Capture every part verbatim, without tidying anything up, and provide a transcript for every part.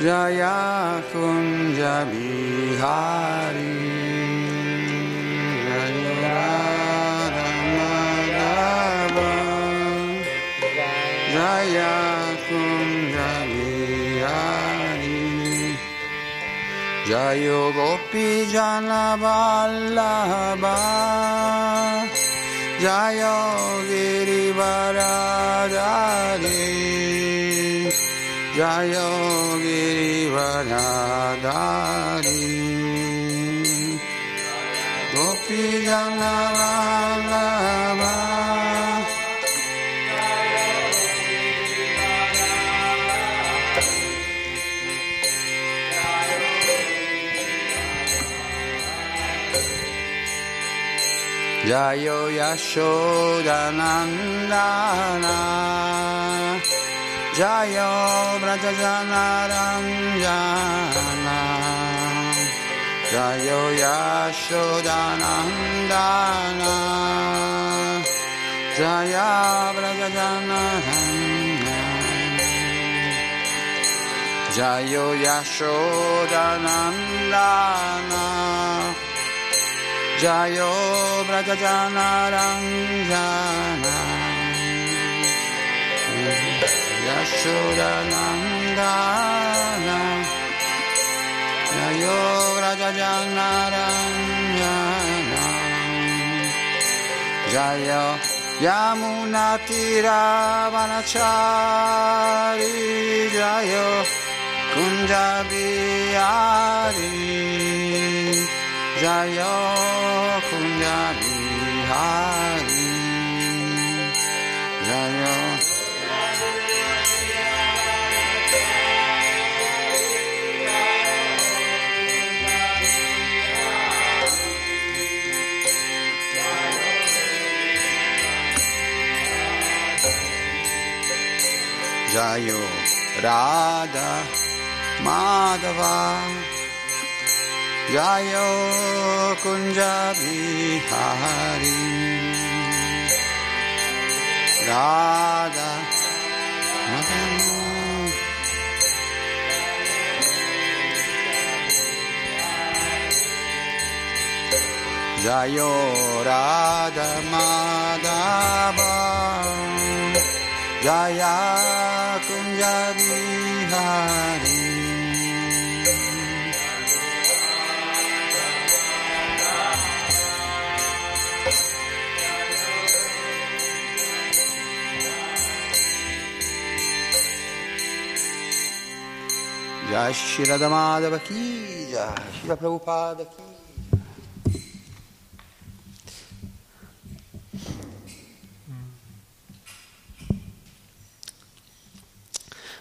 Jaya Kunja Bihari, Radha Madhava, Jaya Kunja Bihari, Jaya Gopi Janavallava, Jaya Giri Baradari, Jaya Giri Baradari, Gopi Janavallava, Jayo Yashodanandana, Jayo Vrajajanaranjana, Jayo Yashodanandana, Jaya Vrajajanaranjana, Jayo Yashodanandana, Jayo Vrajajanaranjana, Yashodanandana, Jayo Vrajajanaranjana, Jayo Yamunathiravanachari, Jayo Kunja Bihari, Jaya Kunja Bihari, Jaya Jaya Radha Madhava, Jaya Kunja Bihari, Radha Madhava, Jaya Radha Madhava, Jaya Kunja Bihari, Jai Shri Radha Madhava Ki Jai, Srila Prabhupada Ki.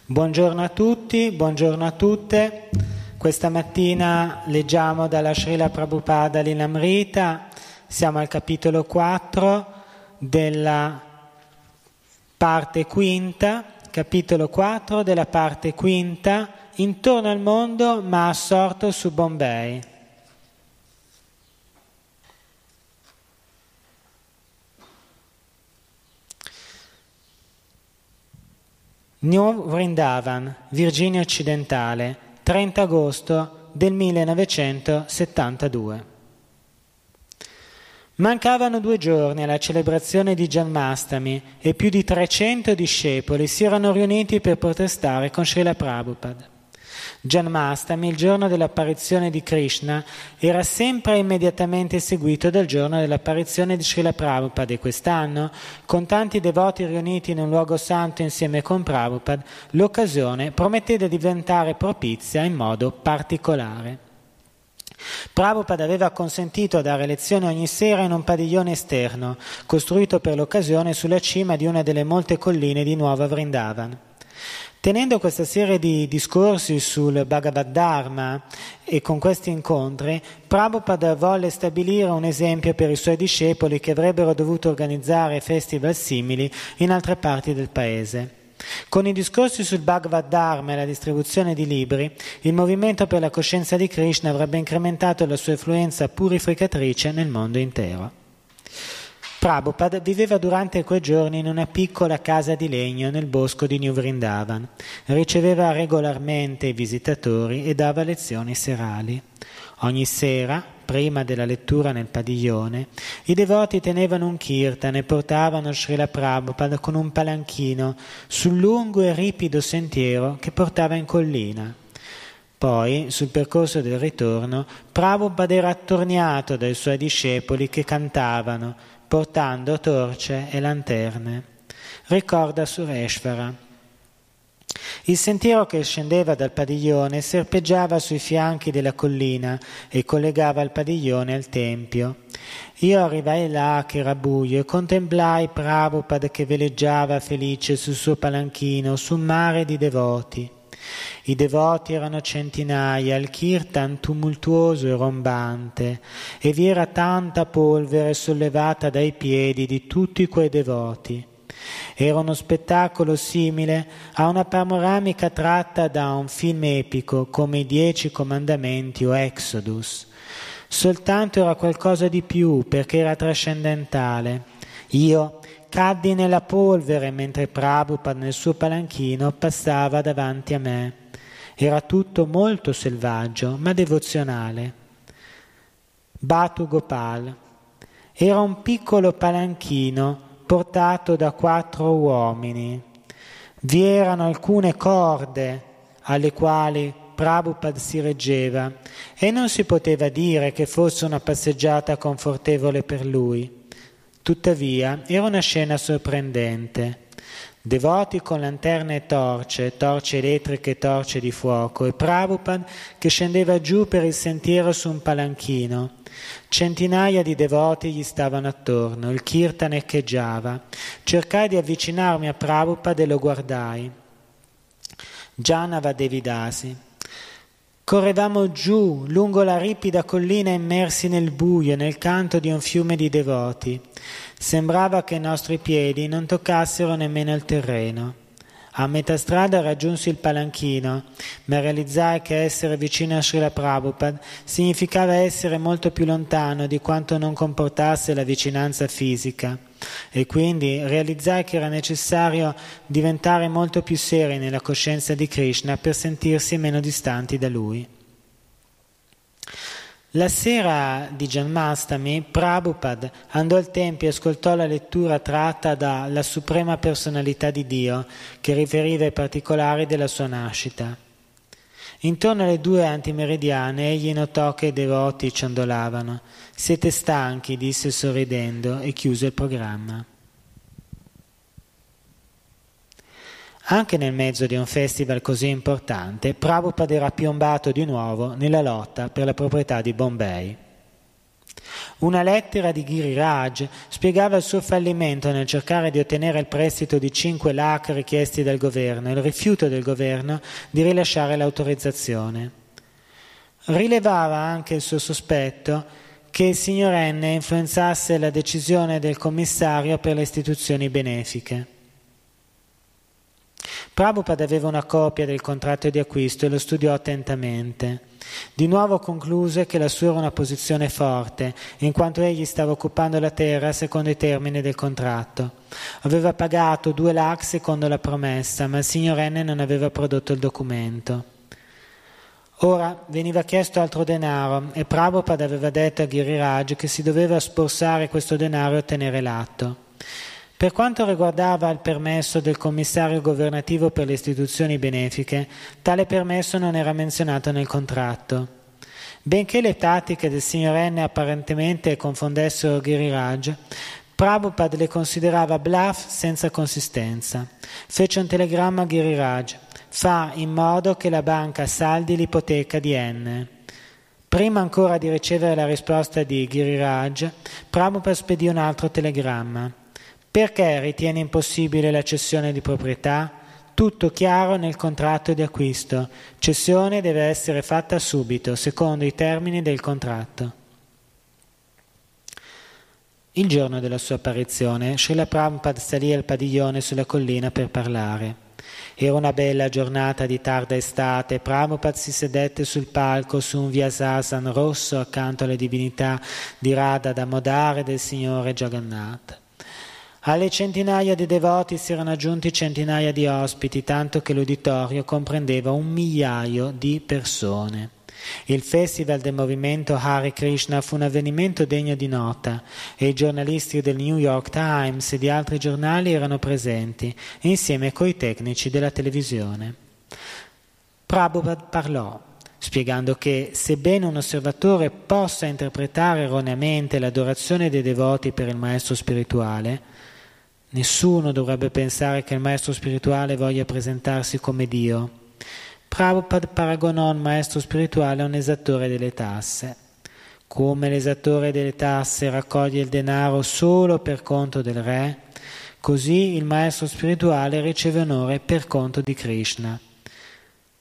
Buongiorno a tutti, buongiorno a tutte. Questa mattina leggiamo dalla Srila Prabhupada l'Inamrita. Siamo al capitolo quattro della parte quinta, capitolo quattro della parte quinta, intorno al mondo ma assorto su Bombay. New Vrindavan, Virginia Occidentale, trenta agosto del millenovecentosettantadue. Mancavano due giorni alla celebrazione di Janmastami e più di trecento discepoli si erano riuniti per protestare con Srila Prabhupada. Janmastami, il giorno dell'apparizione di Krishna, era sempre immediatamente seguito dal giorno dell'apparizione di Srila Prabhupada e quest'anno, con tanti devoti riuniti in un luogo santo insieme con Prabhupada, l'occasione prometteva di diventare propizia in modo particolare. Prabhupada aveva consentito a dare lezioni ogni sera in un padiglione esterno, costruito per l'occasione sulla cima di una delle molte colline di Nuova Vrindavan. Tenendo questa serie di discorsi sul Bhagavad Dharma e con questi incontri, Prabhupada volle stabilire un esempio per i suoi discepoli che avrebbero dovuto organizzare festival simili in altre parti del paese. Con i discorsi sul Bhagavad Dharma e la distribuzione di libri, il movimento per la coscienza di Krishna avrebbe incrementato la sua influenza purificatrice nel mondo intero. Prabhupada viveva durante quei giorni in una piccola casa di legno nel bosco di New Vrindavan. Riceveva regolarmente i visitatori e dava lezioni serali. Ogni sera, prima della lettura nel padiglione, i devoti tenevano un kirtan e portavano Srila Prabhupada con un palanchino sul lungo e ripido sentiero che portava in collina. Poi, sul percorso del ritorno, Prabhupada era attorniato dai suoi discepoli che cantavano, portando torce e lanterne. Ricorda Sureśvara. Il sentiero che scendeva dal padiglione serpeggiava sui fianchi della collina e collegava il padiglione al tempio. Io arrivai là che era buio e contemplai Prabhupada che veleggiava felice sul suo palanchino su un mare di devoti. I devoti erano centinaia, il kirtan tumultuoso e rombante, e vi era tanta polvere sollevata dai piedi di tutti quei devoti. Era uno spettacolo simile a una panoramica tratta da un film epico come i Dieci Comandamenti o Exodus. Soltanto era qualcosa di più perché era trascendentale. Io caddi nella polvere mentre Prabhupada nel suo palanchino passava davanti a me. Era tutto molto selvaggio, ma devozionale. Batu Gopal. Era un piccolo palanchino portato da quattro uomini. Vi erano alcune corde alle quali Prabhupada si reggeva e non si poteva dire che fosse una passeggiata confortevole per lui. Tuttavia, era una scena sorprendente. Devoti con lanterne e torce, torce elettriche e torce di fuoco, e Prabhupada che scendeva giù per il sentiero su un palanchino. Centinaia di devoti gli stavano attorno, il kirtan echeggiava. Cercai di avvicinarmi a Prabhupada e lo guardai. Jnanava Devi Dasi. Correvamo giù, lungo la ripida collina, immersi nel buio, nel canto di un fiume di devoti. Sembrava che i nostri piedi non toccassero nemmeno il terreno. A metà strada raggiunsi il palanchino, ma realizzai che essere vicino a Srila Prabhupada significava essere molto più lontano di quanto non comportasse la vicinanza fisica. E quindi realizzai che era necessario diventare molto più seri nella coscienza di Krishna per sentirsi meno distanti da lui. La sera di Janmastami, Prabhupada andò al tempio e ascoltò la lettura tratta dalla Suprema Personalità di Dio, che riferiva i particolari della sua nascita. Intorno alle due antimeridiane egli notò che i devoti ciondolavano. «Siete stanchi», disse sorridendo, e chiuse il programma. Anche nel mezzo di un festival così importante, Prabhupada era piombato di nuovo nella lotta per la proprietà di Bombay. Una lettera di Giriraj spiegava il suo fallimento nel cercare di ottenere il prestito di cinque lakh richiesti dal governo e il rifiuto del governo di rilasciare l'autorizzazione. Rilevava anche il suo sospetto che il signorenne influenzasse la decisione del commissario per le istituzioni benefiche. Prabhupada aveva una copia del contratto di acquisto e lo studiò attentamente. Di nuovo concluse che la sua era una posizione forte, in quanto egli stava occupando la terra secondo i termini del contratto. Aveva pagato due lakh secondo la promessa, ma il signorenne non aveva prodotto il documento. Ora veniva chiesto altro denaro e Prabhupada aveva detto a Giriraj che si doveva sporsare questo denaro e ottenere l'atto. Per quanto riguardava il permesso del commissario governativo per le istituzioni benefiche, tale permesso non era menzionato nel contratto. Benché le tattiche del signorenne apparentemente confondessero Giriraj, Prabhupada le considerava bluff senza consistenza. Fece un telegramma a Giriraj: fa in modo che la banca saldi l'ipoteca di N. Prima ancora di ricevere la risposta di Giriraj, Prabhupada spedì un altro telegramma. Perché ritiene impossibile la cessione di proprietà? Tutto chiaro nel contratto di acquisto. Cessione deve essere fatta subito, secondo i termini del contratto. Il giorno della sua apparizione, Srila Prabhupada salì al padiglione sulla collina per parlare. Era una bella giornata di tarda estate. Prabhupada si sedette sul palco su un Vyasasana rosso accanto alle divinità di Radha Damodara e del Signore Jagannath. Alle centinaia di devoti si erano aggiunti centinaia di ospiti, tanto che l'uditorio comprendeva un migliaio di persone. Il festival del movimento Hare Krishna fu un avvenimento degno di nota e i giornalisti del New York Times e di altri giornali erano presenti, insieme coi tecnici della televisione. Prabhupada parlò, spiegando che, sebbene un osservatore possa interpretare erroneamente l'adorazione dei devoti per il maestro spirituale, nessuno dovrebbe pensare che il maestro spirituale voglia presentarsi come Dio. Prabhupada paragonò il maestro spirituale a un esattore delle tasse. Come l'esattore delle tasse raccoglie il denaro solo per conto del re, così il maestro spirituale riceve onore per conto di Krishna.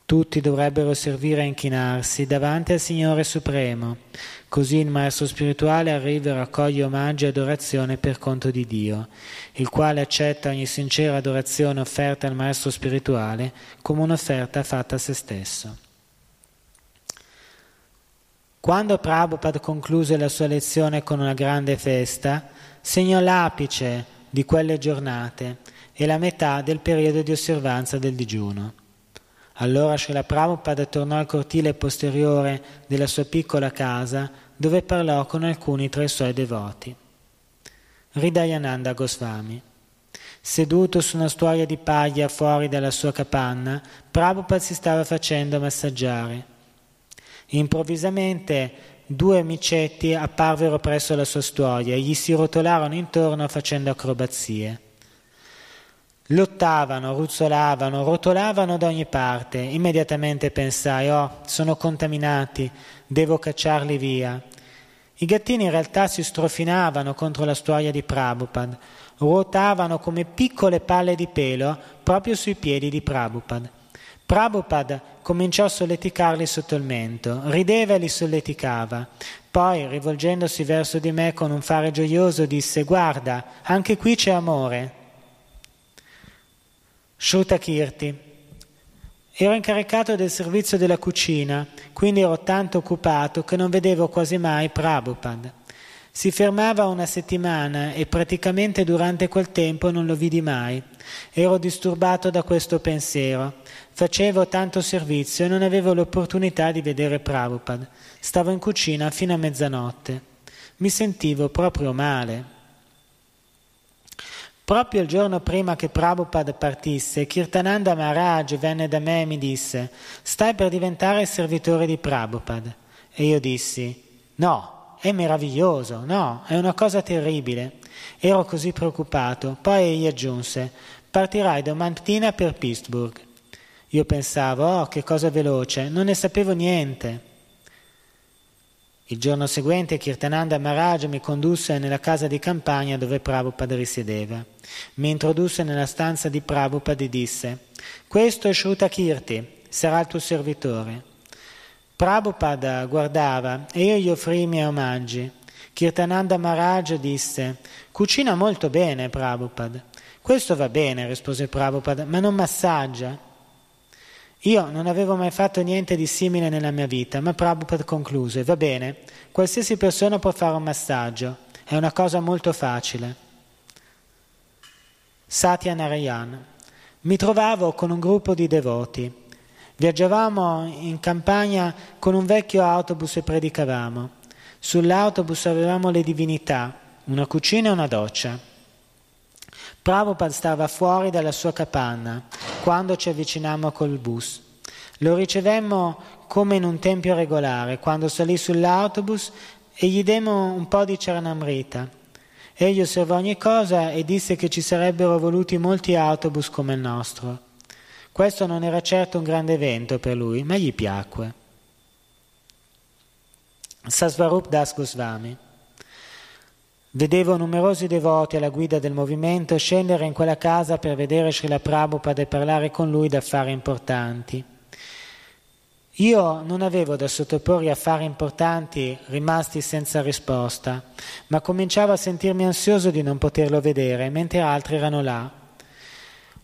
Tutti dovrebbero servire a inchinarsi davanti al Signore Supremo, così il maestro spirituale arriva e raccoglie omaggi e adorazione per conto di Dio, il quale accetta ogni sincera adorazione offerta al maestro spirituale come un'offerta fatta a se stesso. Quando Prabhupada concluse la sua lezione con una grande festa, segnò l'apice di quelle giornate e la metà del periodo di osservanza del digiuno. Allora Srila Prabhupada tornò al cortile posteriore della sua piccola casa, dove parlò con alcuni tra i suoi devoti. Ridayananda Goswami. Seduto su una stuoia di paglia fuori dalla sua capanna, Prabhupada si stava facendo massaggiare. Improvvisamente due micetti apparvero presso la sua stuoia e gli si rotolarono intorno facendo acrobazie. Lottavano, ruzzolavano, rotolavano da ogni parte. Immediatamente pensai, oh, sono contaminati, devo cacciarli via. I gattini in realtà si strofinavano contro la stuoia di Prabhupada, ruotavano come piccole palle di pelo proprio sui piedi di Prabhupada. Prabhupada cominciò a solleticarli sotto il mento, rideva e li solleticava. Poi, rivolgendosi verso di me con un fare gioioso, disse, guarda, anche qui c'è amore. Shrutakirti. Ero incaricato del servizio della cucina, quindi ero tanto occupato che non vedevo quasi mai Prabhupada. Si fermava una settimana e praticamente durante quel tempo non lo vidi mai. Ero disturbato da questo pensiero. Facevo tanto servizio e non avevo l'opportunità di vedere Prabhupada. Stavo in cucina fino a mezzanotte. Mi sentivo proprio male. Proprio il giorno prima che Prabhupada partisse, Kirtananda Maharaj venne da me e mi disse «Stai per diventare servitore di Prabhupada». E io dissi «No, è meraviglioso, no, è una cosa terribile». Ero così preoccupato, poi egli aggiunse «Partirai domattina per Pittsburgh». Io pensavo «Oh, che cosa veloce, non ne sapevo niente». Il giorno seguente Kirtananda Maharaj mi condusse nella casa di campagna dove Prabhupada risiedeva. Mi introdusse nella stanza di Prabhupada e disse «Questo è Shrutakirti, sarà il tuo servitore». Prabhupada guardava e io gli offrii i miei omaggi. Kirtananda Maharaj disse «Cucina molto bene, Prabhupada». «Questo va bene», rispose Prabhupada, «ma non massaggia». Io non avevo mai fatto niente di simile nella mia vita, ma Prabhupada concluse, va bene, qualsiasi persona può fare un massaggio, è una cosa molto facile. Satya Narayana. Mi trovavo con un gruppo di devoti. Viaggiavamo in campagna con un vecchio autobus e predicavamo. Sull'autobus avevamo le divinità, una cucina e una doccia. Prabhupada stava fuori dalla sua capanna quando ci avvicinammo col bus. Lo ricevemmo come in un tempio regolare. Quando salì sull'autobus e gli demmo un po' di Cernamrita. Egli osservò ogni cosa e disse che ci sarebbero voluti molti autobus come il nostro. Questo non era certo un grande evento per lui, ma gli piacque. Satsvarupa Das Goswami. Vedevo numerosi devoti alla guida del movimento scendere in quella casa per vedere Srila Prabhupada e parlare con lui d'affari importanti. Io non avevo da sottoporre affari importanti rimasti senza risposta, ma cominciavo a sentirmi ansioso di non poterlo vedere, mentre altri erano là.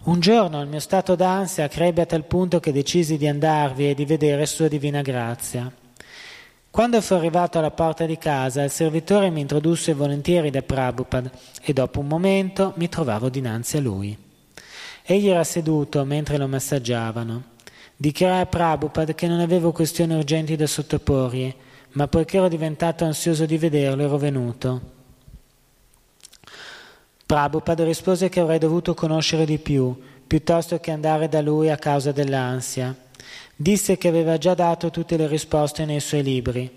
Un giorno il mio stato d'ansia crebbe a tal punto che decisi di andarvi e di vedere Sua Divina Grazia. Quando fu arrivato alla porta di casa, il servitore mi introdusse volentieri da Prabhupada e dopo un momento mi trovavo dinanzi a lui. Egli era seduto mentre lo massaggiavano. Dichiarai a Prabhupada che non avevo questioni urgenti da sottoporgli, ma poiché ero diventato ansioso di vederlo ero venuto. Prabhupada rispose che avrei dovuto conoscere di più, piuttosto che andare da lui a causa dell'ansia. Disse che aveva già dato tutte le risposte nei suoi libri.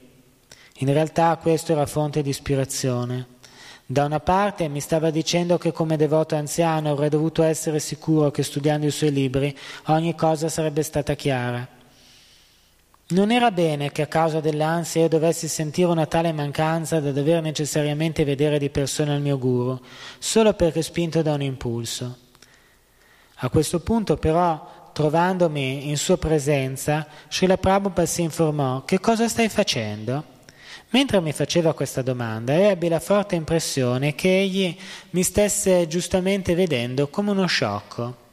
In realtà questo era fonte di ispirazione. Da una parte mi stava dicendo che come devoto anziano avrei dovuto essere sicuro che studiando i suoi libri ogni cosa sarebbe stata chiara. Non era bene che a causa dell'ansia io dovessi sentire una tale mancanza da dover necessariamente vedere di persona il mio guru, solo perché spinto da un impulso. A questo punto però, trovandomi in sua presenza, Srila Prabhupada si informò: che cosa stai facendo? Mentre mi faceva questa domanda, io ebbi la forte impressione che egli mi stesse giustamente vedendo come uno sciocco.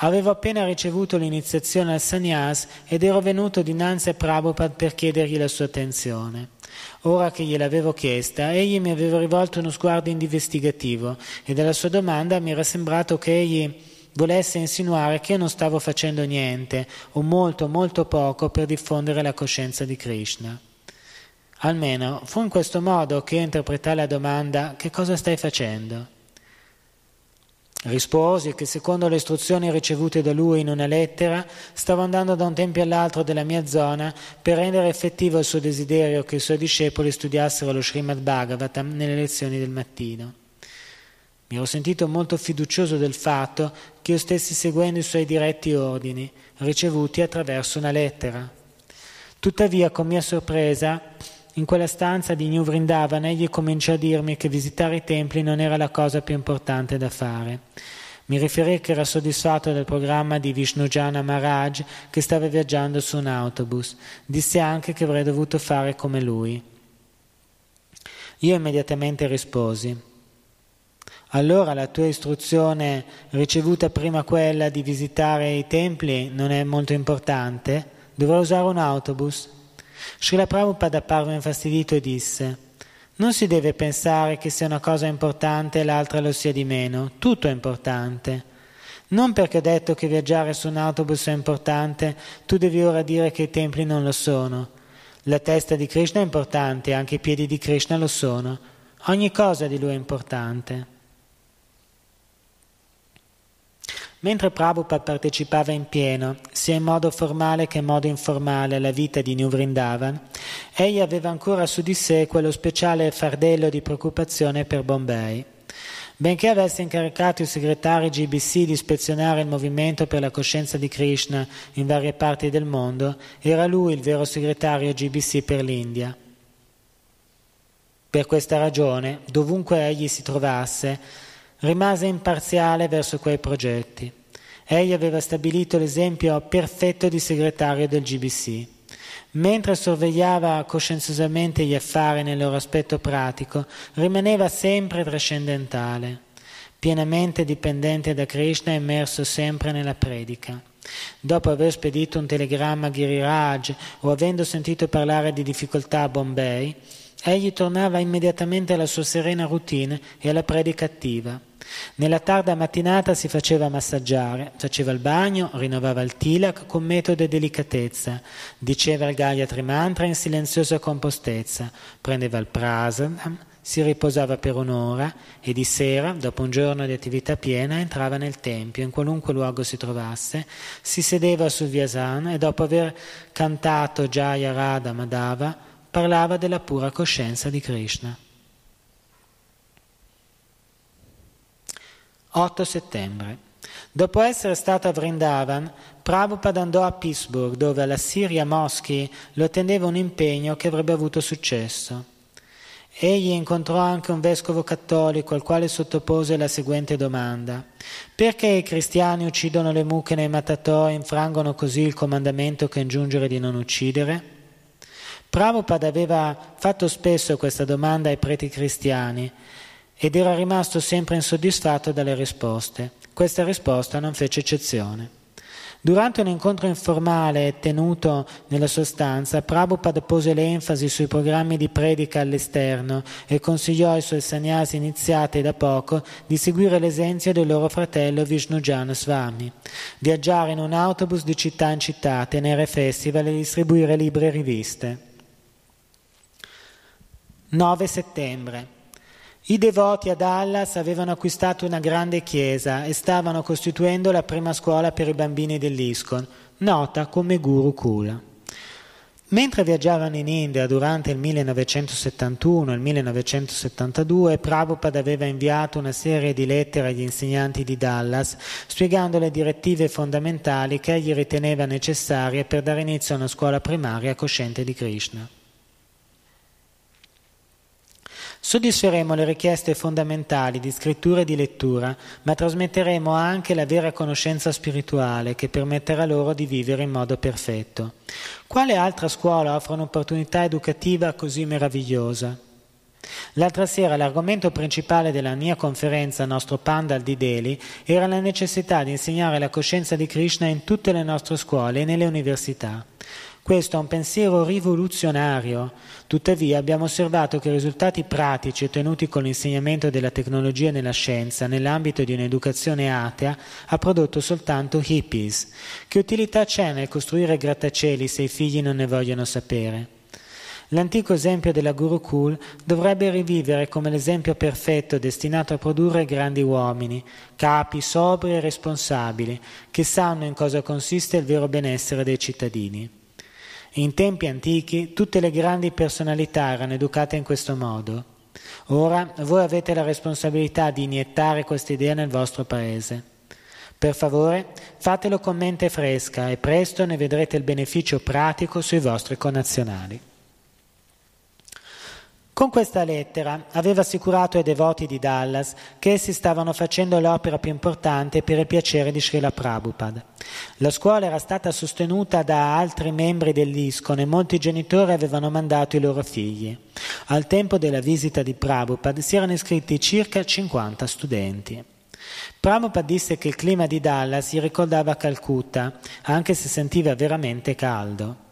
Avevo appena ricevuto l'iniziazione al sannyas ed ero venuto dinanzi a Prabhupada per chiedergli la sua attenzione. Ora che gliel'avevo chiesta, egli mi aveva rivolto uno sguardo investigativo e dalla sua domanda mi era sembrato che egli volesse insinuare che io non stavo facendo niente o molto molto poco per diffondere la coscienza di Krishna. Almeno fu in questo modo che io interpretai la domanda: che cosa stai facendo? Risposi che secondo le istruzioni ricevute da lui in una lettera stavo andando da un tempio all'altro della mia zona per rendere effettivo il suo desiderio che i suoi discepoli studiassero lo Srimad Bhagavatam nelle lezioni del mattino. Mi ero sentito molto fiducioso del fatto che io stessi seguendo i suoi diretti ordini ricevuti attraverso una lettera. Tuttavia, con mia sorpresa, in quella stanza di New Vrindavan egli cominciò a dirmi che visitare i templi non era la cosa più importante da fare. Mi riferì che era soddisfatto del programma di Vishnujana Maharaj che stava viaggiando su un autobus. Disse anche che avrei dovuto fare come lui. Io immediatamente risposi: allora la tua istruzione ricevuta prima quella di visitare i templi non è molto importante? Dovrò usare un autobus? Srila Prabhupada apparve infastidito e disse: non si deve pensare che sia una cosa importante e l'altra lo sia di meno, tutto è importante. Non perché ho detto che viaggiare su un autobus è importante, tu devi ora dire che i templi non lo sono. La testa di Krishna è importante, anche i piedi di Krishna lo sono. Ogni cosa di lui è importante. Mentre Prabhupada partecipava in pieno, sia in modo formale che in modo informale, alla vita di New Vrindavan, egli aveva ancora su di sé quello speciale fardello di preoccupazione per Bombay. Benché avesse incaricato i segretari G B C di ispezionare il movimento per la coscienza di Krishna in varie parti del mondo, era lui il vero segretario G B C per l'India. Per questa ragione, dovunque egli si trovasse, rimase imparziale verso quei progetti. Egli aveva stabilito l'esempio perfetto di segretario del G B C. Mentre sorvegliava coscienziosamente gli affari nel loro aspetto pratico, rimaneva sempre trascendentale, pienamente dipendente da Krishna e immerso sempre nella predica. Dopo aver spedito un telegramma a Giriraj o avendo sentito parlare di difficoltà a Bombay, egli tornava immediatamente alla sua serena routine e alla predica attiva. Nella tarda mattinata si faceva massaggiare, faceva il bagno, rinnovava il tilak con metodo e delicatezza, diceva il Gayatri Mantra in silenziosa compostezza, prendeva il prasadam, si riposava per un'ora e di sera, dopo un giorno di attività piena, entrava nel tempio, in qualunque luogo si trovasse, si sedeva sul Vyasasana e dopo aver cantato Jaya Radha Madhava parlava della pura coscienza di Krishna. otto settembre. Dopo essere stato a Vrindavan, Prabhupada andò a Pittsburgh, dove alla Siria Moschi lo attendeva un impegno che avrebbe avuto successo. Egli incontrò anche un vescovo cattolico al quale sottopose la seguente domanda: perché i cristiani uccidono le mucche nei matatoi e infrangono così il comandamento che ingiungere di non uccidere? Prabhupada aveva fatto spesso questa domanda ai preti cristiani ed era rimasto sempre insoddisfatto dalle risposte. Questa risposta non fece eccezione. Durante un incontro informale tenuto nella sua stanza, Prabhupada pose l'enfasi sui programmi di predica all'esterno e consigliò ai suoi sannyasi iniziati da poco di seguire l'esempio del loro fratello Vishnujana Swami, viaggiare in un autobus di città in città, tenere festival e distribuire libri e riviste. nove settembre. I devoti a Dallas avevano acquistato una grande chiesa e stavano costituendo la prima scuola per i bambini dell'ISKCON, nota come Guru Kula. Mentre viaggiavano in India durante il millenovecentosettantuno e il millenovecentosettantadue, Prabhupada aveva inviato una serie di lettere agli insegnanti di Dallas spiegando le direttive fondamentali che egli riteneva necessarie per dare inizio a una scuola primaria cosciente di Krishna. Soddisferemo le richieste fondamentali di scrittura e di lettura, ma trasmetteremo anche la vera conoscenza spirituale che permetterà loro di vivere in modo perfetto. Quale altra scuola offre un'opportunità educativa così meravigliosa? L'altra sera l'argomento principale della mia conferenza al nostro Pandal di Delhi era la necessità di insegnare la coscienza di Krishna in tutte le nostre scuole e nelle università. Questo è un pensiero rivoluzionario, tuttavia abbiamo osservato che i risultati pratici ottenuti con l'insegnamento della tecnologia e della scienza nell'ambito di un'educazione atea ha prodotto soltanto hippies. Che utilità c'è nel costruire grattacieli se i figli non ne vogliono sapere? L'antico esempio della Gurukul dovrebbe rivivere come l'esempio perfetto destinato a produrre grandi uomini, capi sobri e responsabili, che sanno in cosa consiste il vero benessere dei cittadini. In tempi antichi tutte le grandi personalità erano educate in questo modo. Ora voi avete la responsabilità di iniettare questa idea nel vostro paese. Per favore, fatelo con mente fresca e presto ne vedrete il beneficio pratico sui vostri connazionali. Con questa lettera aveva assicurato ai devoti di Dallas che essi stavano facendo l'opera più importante per il piacere di Srila Prabhupada. La scuola era stata sostenuta da altri membri dell'ISKCON e molti genitori avevano mandato i loro figli. Al tempo della visita di Prabhupada si erano iscritti circa cinquanta studenti. Prabhupada disse che il clima di Dallas gli ricordava Calcutta, anche se sentiva veramente caldo.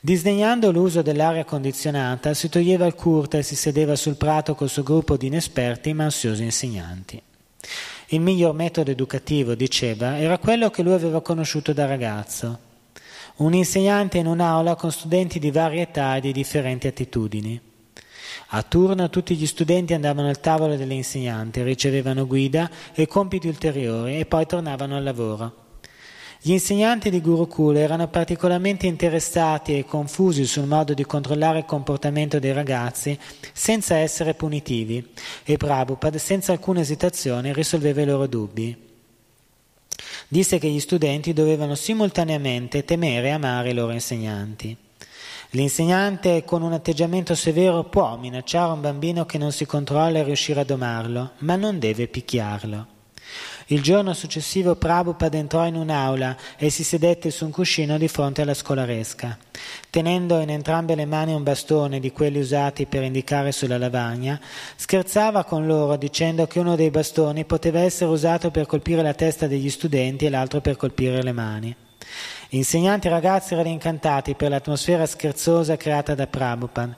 Disdegnando l'uso dell'aria condizionata, si toglieva il kurta e si sedeva sul prato col suo gruppo di inesperti ma ansiosi insegnanti. Il miglior metodo educativo, diceva, era quello che lui aveva conosciuto da ragazzo. Un insegnante in un'aula con studenti di varie età e di differenti attitudini. A turno tutti gli studenti andavano al tavolo dell'insegnante, ricevevano guida e compiti ulteriori e poi tornavano al lavoro. Gli insegnanti di Gurukula erano particolarmente interessati e confusi sul modo di controllare il comportamento dei ragazzi senza essere punitivi e Prabhupada senza alcuna esitazione risolveva i loro dubbi. Disse che gli studenti dovevano simultaneamente temere e amare i loro insegnanti. L'insegnante con un atteggiamento severo può minacciare un bambino che non si controlla e riuscire a domarlo, ma non deve picchiarlo. Il giorno successivo Prabhupada entrò in un'aula e si sedette su un cuscino di fronte alla scolaresca. Tenendo in entrambe le mani un bastone di quelli usati per indicare sulla lavagna, scherzava con loro dicendo che uno dei bastoni poteva essere usato per colpire la testa degli studenti e l'altro per colpire le mani. Insegnanti e ragazzi erano incantati per l'atmosfera scherzosa creata da Prabhupada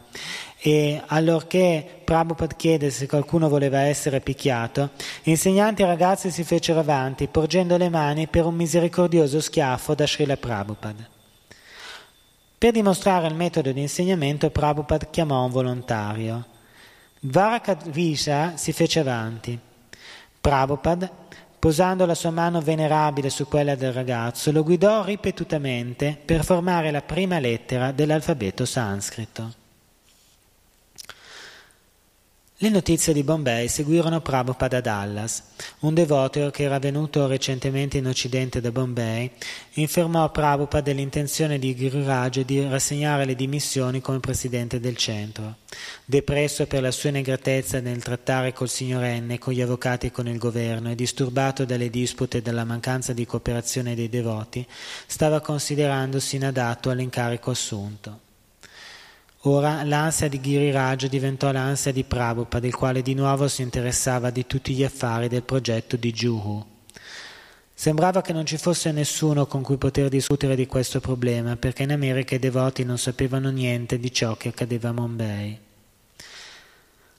e allorché Prabhupada chiede se qualcuno voleva essere picchiato, insegnanti e ragazzi si fecero avanti porgendo le mani per un misericordioso schiaffo da Srila Prabhupada. Per dimostrare il metodo di insegnamento Prabhupada chiamò un volontario. Varakadvisa si fece avanti. Prabhupada, posando la sua mano venerabile su quella del ragazzo, lo guidò ripetutamente per formare la prima lettera dell'alfabeto sanscrito. Le notizie di Bombay seguirono Prabhupada a Dallas. Un devoto che era venuto recentemente in Occidente da Bombay informò Prabhupada dell'intenzione di Giriraj di rassegnare le dimissioni come presidente del centro. Depresso per la sua inadeguatezza nel trattare col signorenne, con gli avvocati e con il governo e disturbato dalle dispute e dalla mancanza di cooperazione dei devoti, stava considerandosi inadatto all'incarico assunto. Ora l'ansia di Giriraj diventò l'ansia di Prabhupada, il quale di nuovo si interessava di tutti gli affari del progetto di Juhu. Sembrava che non ci fosse nessuno con cui poter discutere di questo problema, perché in America i devoti non sapevano niente di ciò che accadeva a Mumbai.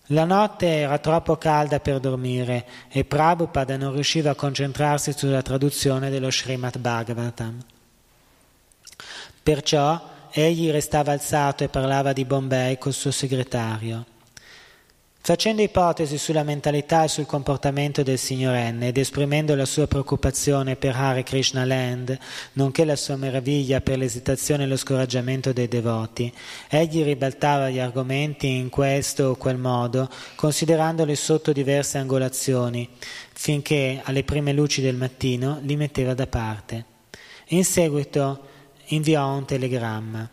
La notte era troppo calda per dormire e Prabhupada non riusciva a concentrarsi sulla traduzione dello Srimad Bhagavatam. Perciò egli restava alzato e parlava di Bombay col suo segretario. Facendo ipotesi sulla mentalità e sul comportamento del signor N ed esprimendo la sua preoccupazione per Hare Krishna Land, nonché la sua meraviglia per l'esitazione e lo scoraggiamento dei devoti, egli ribaltava gli argomenti in questo o quel modo, considerandoli sotto diverse angolazioni, finché, alle prime luci del mattino, li metteva da parte. In seguito inviò un telegramma.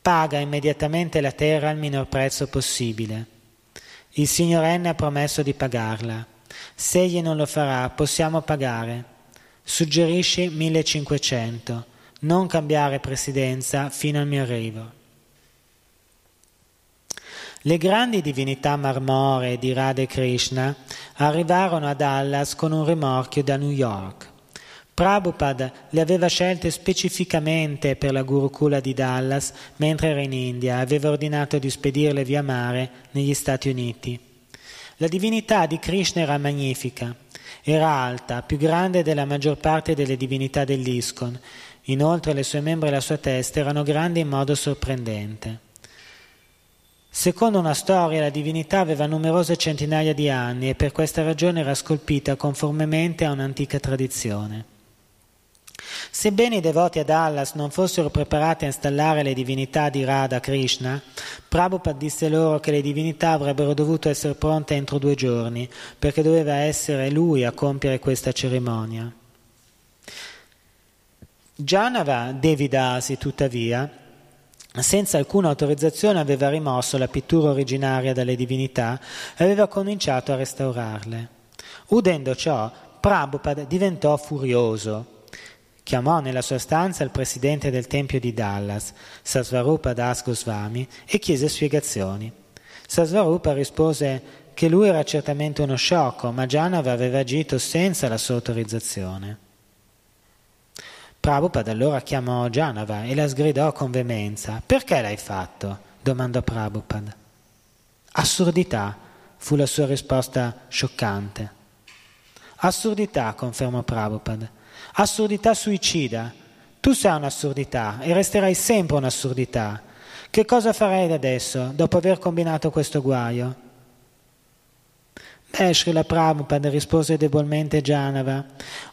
Paga immediatamente la terra al minor prezzo possibile. Il signor N ha promesso di pagarla. Se egli non lo farà, possiamo pagare. Suggerisci millecinquecento. Non cambiare presidenza fino al mio arrivo. Le grandi divinità marmoree di Radha e Krishna arrivarono a Dallas con un rimorchio da New York. Prabhupada le aveva scelte specificamente per la Guru Kula di Dallas, mentre era in India, aveva ordinato di spedirle via mare negli Stati Uniti. La divinità di Krishna era magnifica, era alta, più grande della maggior parte delle divinità dell'ISKCON. Inoltre le sue membra e la sua testa erano grandi in modo sorprendente. Secondo una storia, la divinità aveva numerose centinaia di anni e per questa ragione era scolpita conformemente a un'antica tradizione. Sebbene i devoti a Dallas non fossero preparati a installare le divinità di Radha Krishna, Prabhupada disse loro che le divinità avrebbero dovuto essere pronte entro due giorni, perché doveva essere lui a compiere questa cerimonia. Jnanava Devi Dasi, tuttavia, senza alcuna autorizzazione aveva rimosso la pittura originaria dalle divinità e aveva cominciato a restaurarle. Udendo ciò, Prabhupada diventò furioso. Chiamò nella sua stanza il presidente del tempio di Dallas, Satsvarupa Das Goswami, e chiese spiegazioni. Satsvarupa rispose che lui era certamente uno sciocco, ma Jnanava aveva agito senza la sua autorizzazione. Prabhupada allora chiamò Jnanava e la sgridò con veemenza. «Perché l'hai fatto?» domandò Prabhupada. «Assurdità!» fu la sua risposta scioccante. «Assurdità!» confermò Prabhupada. Assurdità suicida. Tu sei un'assurdità e resterai sempre un'assurdità. Che cosa farei adesso, dopo aver combinato questo guaio? Beh, Srila Prabhupada, rispose debolmente Jnanava,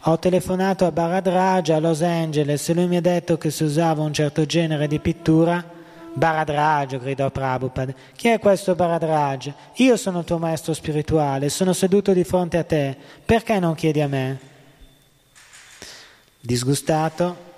ho telefonato a Bharadraja a Los Angeles e lui mi ha detto che si usava un certo genere di pittura. Bharadraja, gridò Prabhupada, chi è questo Bharadraja? Io sono il tuo maestro spirituale, sono seduto di fronte a te, perché non chiedi a me? Disgustato,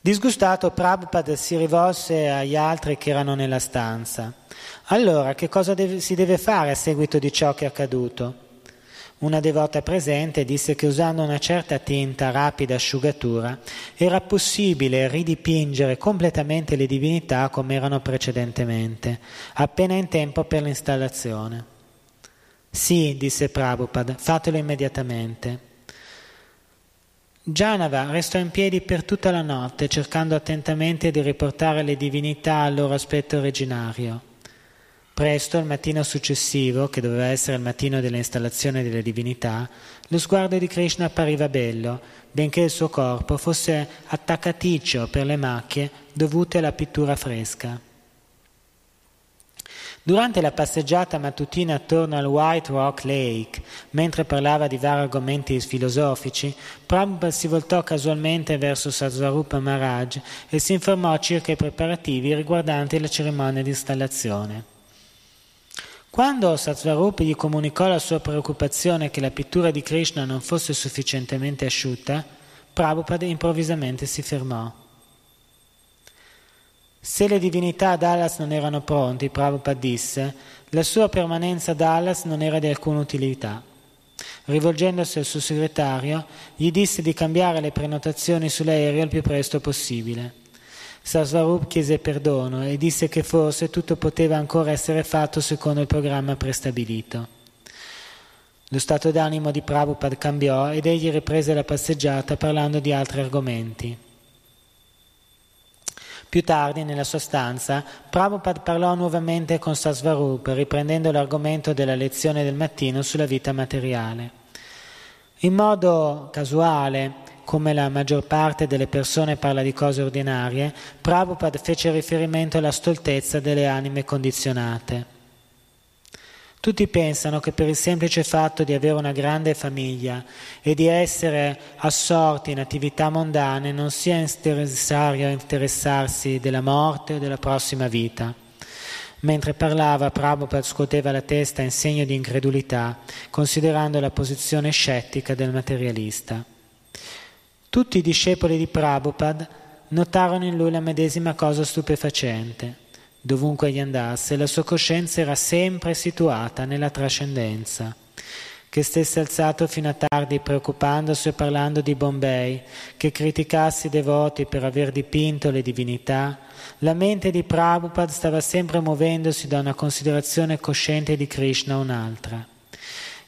Disgustato, Prabhupada si rivolse agli altri che erano nella stanza. Allora, che cosa deve, si deve fare a seguito di ciò che è accaduto? Una devota presente disse che usando una certa tinta rapida asciugatura era possibile ridipingere completamente le divinità come erano precedentemente, appena in tempo per l'installazione. Sì, disse Prabhupada, fatelo immediatamente. Jnanava restò in piedi per tutta la notte, cercando attentamente di riportare le divinità al loro aspetto originario. Presto, il mattino successivo, che doveva essere il mattino dell'installazione delle divinità, lo sguardo di Krishna appariva bello, benché il suo corpo fosse attaccaticcio per le macchie dovute alla pittura fresca. Durante la passeggiata mattutina attorno al White Rock Lake, mentre parlava di vari argomenti filosofici, Prabhupada si voltò casualmente verso Satsvarupa Maharaj e si informò circa i preparativi riguardanti la cerimonia di installazione. Quando Satsvarupa gli comunicò la sua preoccupazione che la pittura di Krishna non fosse sufficientemente asciutta, Prabhupada improvvisamente si fermò. Se le divinità a Dallas non erano pronti, Prabhupada disse, la sua permanenza a Dallas non era di alcuna utilità. Rivolgendosi al suo segretario, gli disse di cambiare le prenotazioni sull'aereo il più presto possibile. Satsvarupa chiese perdono e disse che forse tutto poteva ancora essere fatto secondo il programma prestabilito. Lo stato d'animo di Prabhupada cambiò ed egli riprese la passeggiata parlando di altri argomenti. Più tardi, nella sua stanza, Prabhupada parlò nuovamente con Satsvarupa, riprendendo l'argomento della lezione del mattino sulla vita materiale. In modo casuale, come la maggior parte delle persone parla di cose ordinarie, Prabhupada fece riferimento alla stoltezza delle anime condizionate. Tutti pensano che per il semplice fatto di avere una grande famiglia e di essere assorti in attività mondane non sia necessario interessarsi della morte o della prossima vita. Mentre parlava, Prabhupada scuoteva la testa in segno di incredulità, considerando la posizione scettica del materialista. Tutti i discepoli di Prabhupada notarono in lui la medesima cosa stupefacente. Dovunque egli andasse, la sua coscienza era sempre situata nella trascendenza. Che stesse alzato fino a tardi preoccupandosi e parlando di Bombay, che criticasse i devoti per aver dipinto le divinità, la mente di Prabhupada stava sempre muovendosi da una considerazione cosciente di Krishna a un'altra.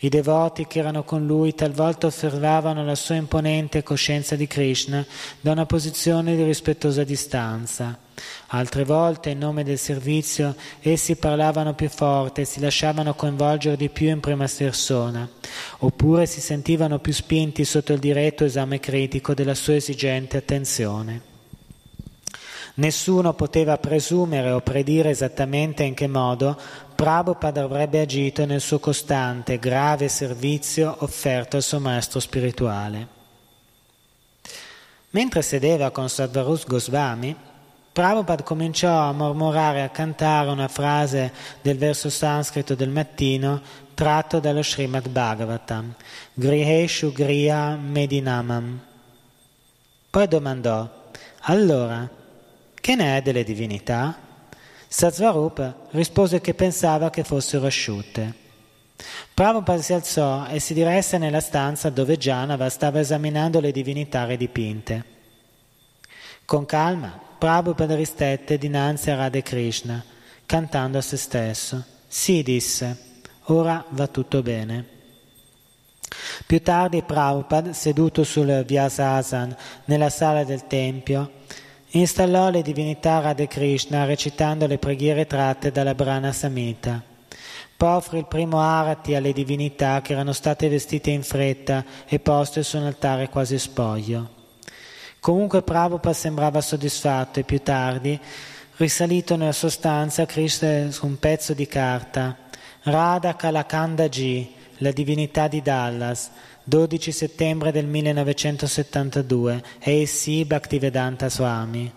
I devoti che erano con lui talvolta osservavano la sua imponente coscienza di Krishna da una posizione di rispettosa distanza. Altre volte, in nome del servizio, essi parlavano più forte e si lasciavano coinvolgere di più in prima persona, oppure si sentivano più spinti sotto il diretto esame critico della sua esigente attenzione. Nessuno poteva presumere o predire esattamente in che modo Prabhupada avrebbe agito nel suo costante, grave servizio offerto al suo maestro spirituale. Mentre sedeva con Satsvarupa Goswami, Prabhupada cominciò a mormorare e a cantare una frase del verso sanscrito del mattino tratto dallo Srimad Bhagavatam, Griheshu Griya Medinamam. Poi domandò, allora, che ne è delle divinità? Satsvarupa rispose che pensava che fossero asciutte. Prabhupada si alzò e si diresse nella stanza dove Jnanava stava esaminando le divinità ridipinte. Con calma, Prabhupada ristette dinanzi a Radha Krishna, cantando a se stesso. Sì, disse, ora va tutto bene. Più tardi Prabhupada, seduto sul Vyasasana nella sala del Tempio, installò le divinità Radha Krishna recitando le preghiere tratte dalla Brana Samhita. Poi offrì il primo arati alle divinità che erano state vestite in fretta e poste su un altare quasi spoglio. Comunque Prabhupada sembrava soddisfatto e più tardi, risalito nella sua stanza, scrisse su un pezzo di carta Radha Kalakanda Ji, la divinità di Dallas, dodici settembre del millenovecentosettantadue, A C Bhaktivedanta Swami.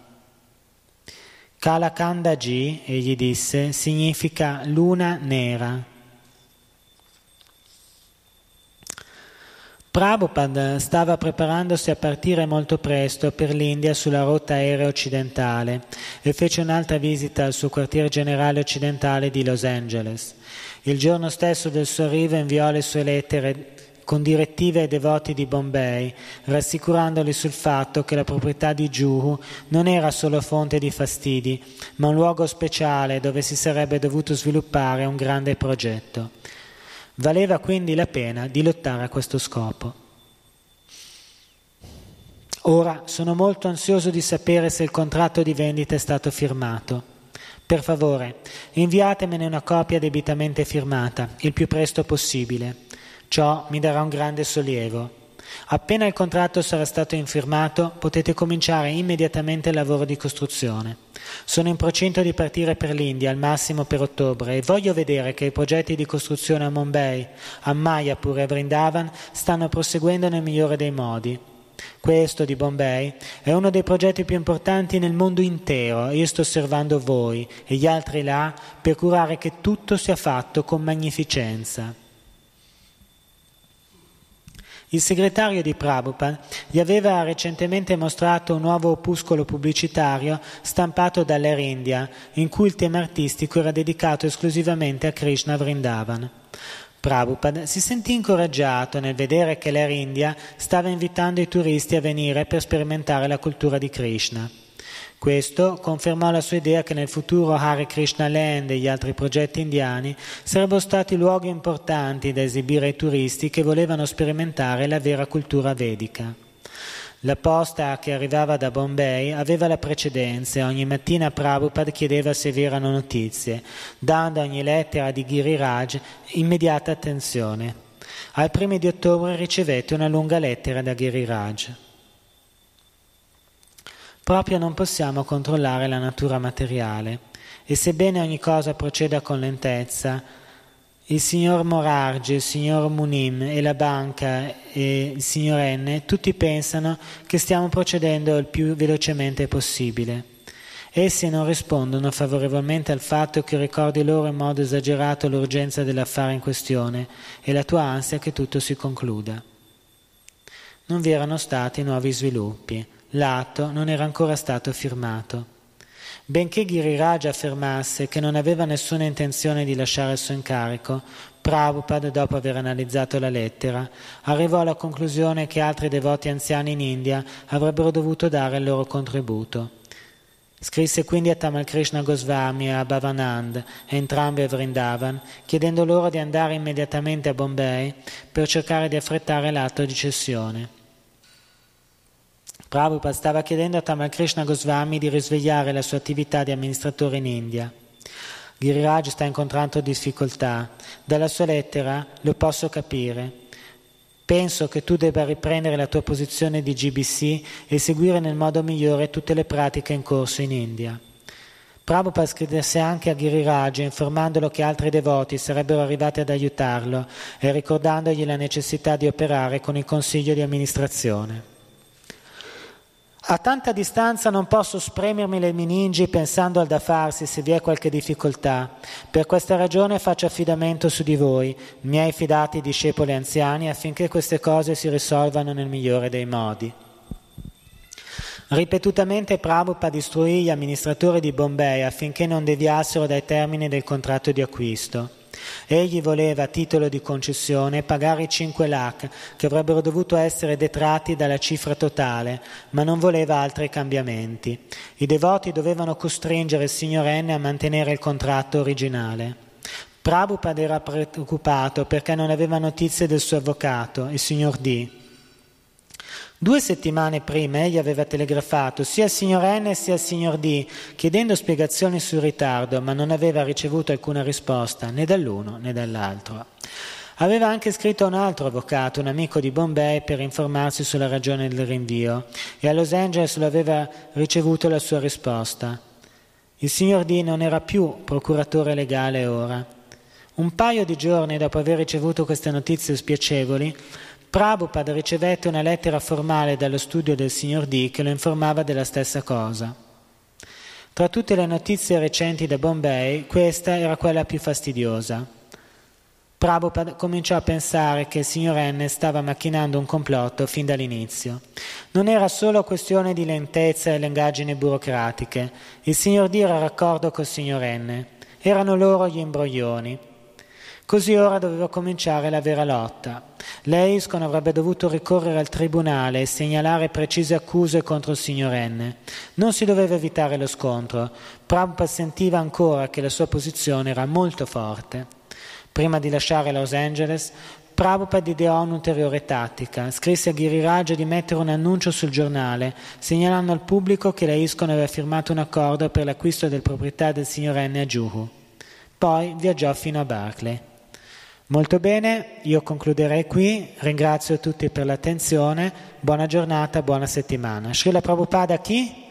Kalakanda Ji, egli disse, significa luna nera. Prabhupada stava preparandosi a partire molto presto per l'India sulla rotta aerea occidentale e fece un'altra visita al suo quartier generale occidentale di Los Angeles. Il giorno stesso del suo arrivo inviò le sue lettere con direttive ai devoti di Bombay, rassicurandoli sul fatto che la proprietà di Juhu non era solo fonte di fastidi, ma un luogo speciale dove si sarebbe dovuto sviluppare un grande progetto. Valeva quindi la pena di lottare a questo scopo. Ora sono molto ansioso di sapere se il contratto di vendita è stato firmato. Per favore, inviatemene una copia debitamente firmata, il più presto possibile. Ciò mi darà un grande sollievo. Appena il contratto sarà stato infirmato, potete cominciare immediatamente il lavoro di costruzione. Sono in procinto di partire per l'India, al massimo per ottobre, e voglio vedere che i progetti di costruzione a Mumbai, a Mayapur e a Vrindavan stanno proseguendo nel migliore dei modi. Questo di Bombay è uno dei progetti più importanti nel mondo intero. Io sto osservando voi e gli altri là per curare che tutto sia fatto con magnificenza. Il segretario di Prabhupada gli aveva recentemente mostrato un nuovo opuscolo pubblicitario stampato dall'Air India, in cui il tema artistico era dedicato esclusivamente a Krishna Vrindavan. Prabhupada si sentì incoraggiato nel vedere che l'Air India stava invitando i turisti a venire per sperimentare la cultura di Krishna. Questo confermò la sua idea che nel futuro Hare Krishna Land e gli altri progetti indiani sarebbero stati luoghi importanti da esibire ai turisti che volevano sperimentare la vera cultura vedica. La posta che arrivava da Bombay aveva la precedenza e ogni mattina Prabhupada chiedeva se vi erano notizie, dando a ogni lettera di Giriraj immediata attenzione. Al primo di ottobre ricevette una lunga lettera da Giriraj. Proprio non possiamo controllare la natura materiale e sebbene ogni cosa proceda con lentezza, il signor Morargi, il signor Munim e la banca e il signor N tutti pensano che stiamo procedendo il più velocemente possibile. Essi non rispondono favorevolmente al fatto che ricordi loro in modo esagerato l'urgenza dell'affare in questione e la tua ansia che tutto si concluda. Non vi erano stati nuovi sviluppi. L'atto non era ancora stato firmato. Benché Giriraj affermasse che non aveva nessuna intenzione di lasciare il suo incarico, Prabhupada, dopo aver analizzato la lettera, arrivò alla conclusione che altri devoti anziani in India avrebbero dovuto dare il loro contributo. Scrisse quindi a Tamal Krishna Goswami e a Bhavanand, entrambi a Vrindavan, chiedendo loro di andare immediatamente a Bombay per cercare di affrettare l'atto di cessione. Prabhupada stava chiedendo a Tamal Krishna Goswami di risvegliare la sua attività di amministratore in India. Giriraj sta incontrando difficoltà. Dalla sua lettera lo posso capire. Penso che tu debba riprendere la tua posizione di G B C e seguire nel modo migliore tutte le pratiche in corso in India. Prabhupada scrisse anche a Giriraj informandolo che altri devoti sarebbero arrivati ad aiutarlo e ricordandogli la necessità di operare con il consiglio di amministrazione. A tanta distanza non posso spremermi le meningi pensando al da farsi se vi è qualche difficoltà. Per questa ragione faccio affidamento su di voi, miei fidati discepoli anziani, affinché queste cose si risolvano nel migliore dei modi. Ripetutamente Prabhupada istruì gli amministratori di Bombay affinché non deviassero dai termini del contratto di acquisto. Egli voleva, a titolo di concessione, pagare i cinque lakh che avrebbero dovuto essere detratti dalla cifra totale, ma non voleva altri cambiamenti. I devoti dovevano costringere il signor N a mantenere il contratto originale. Prabhupada era preoccupato perché non aveva notizie del suo avvocato, il signor D. Due settimane prima egli aveva telegrafato sia al signor N sia al signor D chiedendo spiegazioni sul ritardo, ma non aveva ricevuto alcuna risposta né dall'uno né dall'altro. Aveva anche scritto a un altro avvocato, un amico di Bombay, per informarsi sulla ragione del rinvio e a Los Angeles lo aveva ricevuto la sua risposta. Il signor D non era più procuratore legale ora. Un paio di giorni dopo aver ricevuto queste notizie spiacevoli, Prabhupada ricevette una lettera formale dallo studio del signor D che lo informava della stessa cosa. Tra tutte le notizie recenti da Bombay, questa era quella più fastidiosa. Prabhupada cominciò a pensare che il signor N stava macchinando un complotto fin dall'inizio. Non era solo questione di lentezza e lungaggini burocratiche. Il signor D era d'accordo col signor N. Erano loro gli imbroglioni. Così ora doveva cominciare la vera lotta. L'I S C O N avrebbe dovuto ricorrere al tribunale e segnalare precise accuse contro il signor N. Non si doveva evitare lo scontro. Prabhupada sentiva ancora che la sua posizione era molto forte. Prima di lasciare Los Angeles, Prabhupada ideò un'ulteriore tattica. Scrisse a Giriraj di mettere un annuncio sul giornale, segnalando al pubblico che l'I S C O N aveva firmato un accordo per l'acquisto della proprietà del signor N a Juhu. Poi viaggiò fino a Berkeley. Molto bene, io concluderei qui, ringrazio tutti per l'attenzione, buona giornata, buona settimana. Srila Prabhupada chi?